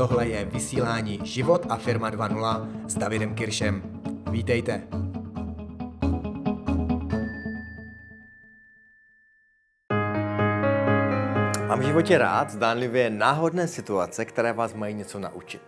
Tohle je vysílání Život a firma 2.0 s Davidem Kirschem. Vítejte. Mám v životě rád zdánlivě náhodné situace, které vás mají něco naučit.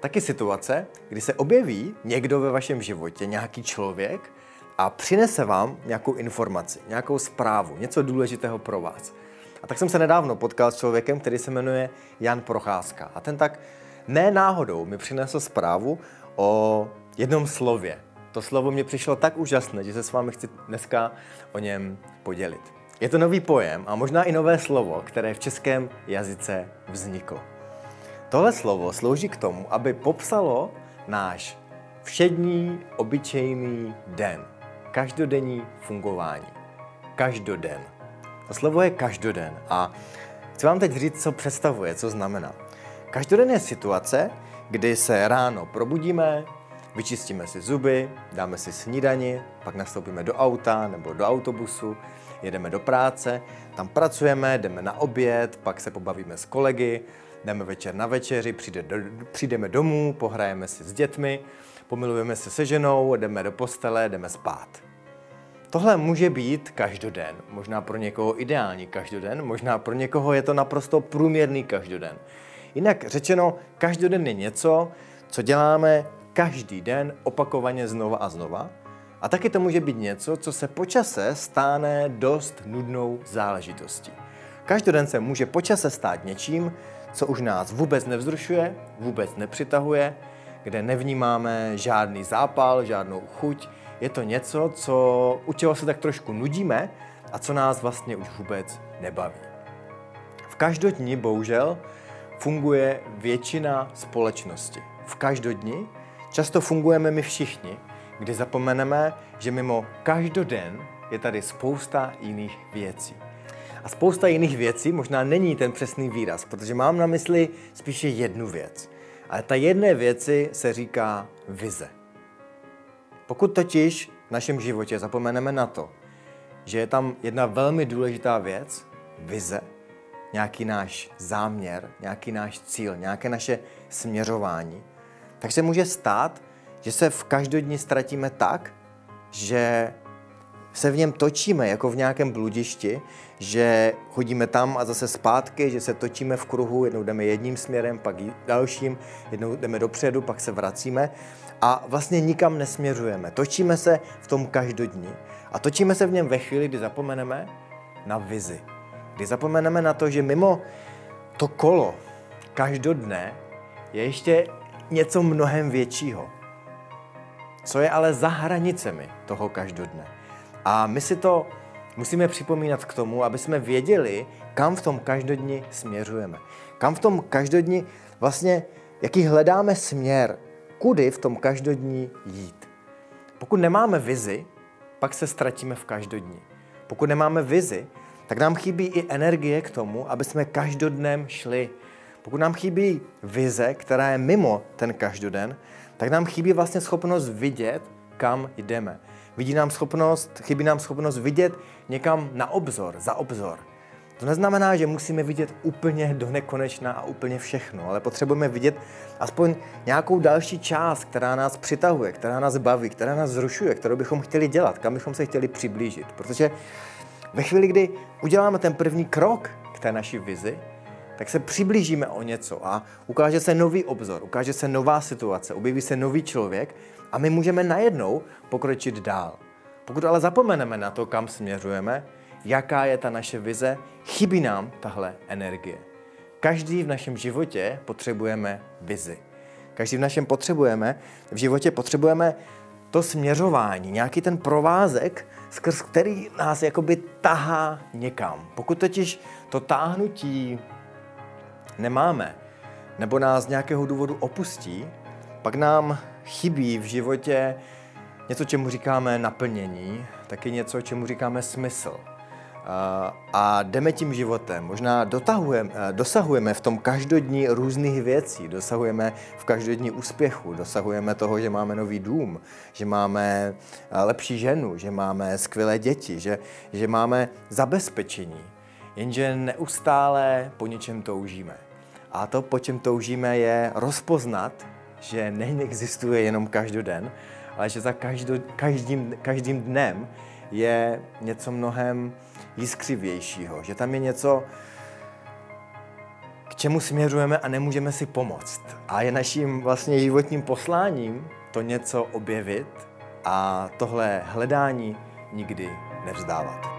Taky situace, kdy se objeví někdo ve vašem životě, nějaký člověk, a přinese vám nějakou informaci, nějakou zprávu, něco důležitého pro vás. A tak jsem se nedávno potkal s člověkem, který se jmenuje Jan Procházka. A ten tak ne náhodou mi přinesl zprávu o jednom slově. To slovo mě přišlo tak úžasné, že se s vámi chci dneska o něm podělit. Je to nový pojem a možná i nové slovo, které v českém jazyce vzniklo. Tohle slovo slouží k tomu, aby popsalo náš všední, obyčejný den. Každodenní fungování. Každoden. To slovo je každoden a chci vám teď říct, co představuje, co znamená. Každoden je situace, kdy se ráno probudíme, vyčistíme si zuby, dáme si snídani, pak nastoupíme do auta nebo do autobusu, jedeme do práce, tam pracujeme, jdeme na oběd, pak se pobavíme s kolegy, jdeme večer na večeři, přijdeme domů, pohrajeme si s dětmi, pomilujeme se se ženou, jdeme do postele, jdeme spát. Tohle může být každoden, možná pro někoho ideální každoden, možná pro někoho je to naprosto průměrný každoden. Jinak řečeno, každoden je něco, co děláme každý den opakovaně znova a znova. A taky to může být něco, co se po čase stane dost nudnou záležitostí. Každoden se může po čase stát něčím, co už nás vůbec nevzrušuje, vůbec nepřitahuje, kde nevnímáme žádný zápal, žádnou chuť. Je to něco, u čeho se tak trošku nudíme a co nás vlastně už vůbec nebaví. V každodni bohužel funguje většina společnosti. V každodni často fungujeme my všichni, kdy zapomeneme, že mimo každoden je tady spousta jiných věcí. A spousta jiných věcí možná není ten přesný výraz, protože mám na mysli spíše jednu věc. Ale ta jedné věci se říká vize. Pokud totiž v našem životě zapomeneme na to, že je tam jedna velmi důležitá věc, vize, nějaký náš záměr, nějaký náš cíl, nějaké naše směřování, tak se může stát, že se v každodni ztratíme tak, že se v něm točíme jako v nějakém bludišti, že chodíme tam a zase zpátky, že se točíme v kruhu, jednou jdeme jedním směrem, pak dalším, jednou jdeme dopředu, pak se vracíme a vlastně nikam nesměřujeme. Točíme se v tom každodní a točíme se v něm ve chvíli, kdy zapomeneme na vizi. Kdy zapomeneme na to, že mimo to kolo každodne je ještě něco mnohem většího, co je ale za hranicemi toho každodne. A my si to musíme připomínat k tomu, aby jsme věděli, kam v tom každodni směřujeme. Kam v tom každodni vlastně, jaký hledáme směr, kudy v tom každodni jít. Pokud nemáme vizi, pak se ztratíme v každodni. Pokud nemáme vizi, tak nám chybí i energie k tomu, aby jsme každodnem šli. Pokud nám chybí vize, která je mimo ten každoden, tak nám chybí vlastně schopnost vidět, kam jdeme. Chybí nám schopnost vidět někam na obzor, za obzor. To neznamená, že musíme vidět úplně do nekonečna a úplně všechno, ale potřebujeme vidět aspoň nějakou další část, která nás přitahuje, která nás baví, která nás zrušuje, kterou bychom chtěli dělat, kam bychom se chtěli přiblížit. Protože ve chvíli, kdy uděláme ten první krok k té naší vizi, tak se přiblížíme o něco a ukáže se nový obzor, ukáže se nová situace, objeví se nový člověk a my můžeme najednou pokročit dál. Pokud ale zapomeneme na to, kam směřujeme, jaká je ta naše vize, chybí nám tahle energie. Každý v našem životě potřebujeme vizi. Každý v našem v životě potřebujeme to směřování, nějaký ten provázek, skrz který nás jakoby tahá někam. Pokud totiž to táhnutí nemáme, nebo nás z nějakého důvodu opustí, pak nám chybí v životě něco, čemu říkáme naplnění, taky něco, čemu říkáme smysl. A jdeme tím životem, možná dosahujeme v tom každodní různých věcí, dosahujeme v každodní úspěchu, dosahujeme toho, že máme nový dům, že máme lepší ženu, že máme skvělé děti, že máme zabezpečení, jenže neustále po něčem toužíme. A to, po čem toužíme, je rozpoznat, že neexistuje jenom každoden, ale že za každým dnem je něco mnohem jiskřivějšího, že tam je něco, k čemu směřujeme a nemůžeme si pomoct. A je naším vlastně životním posláním to něco objevit a tohle hledání nikdy nevzdávat.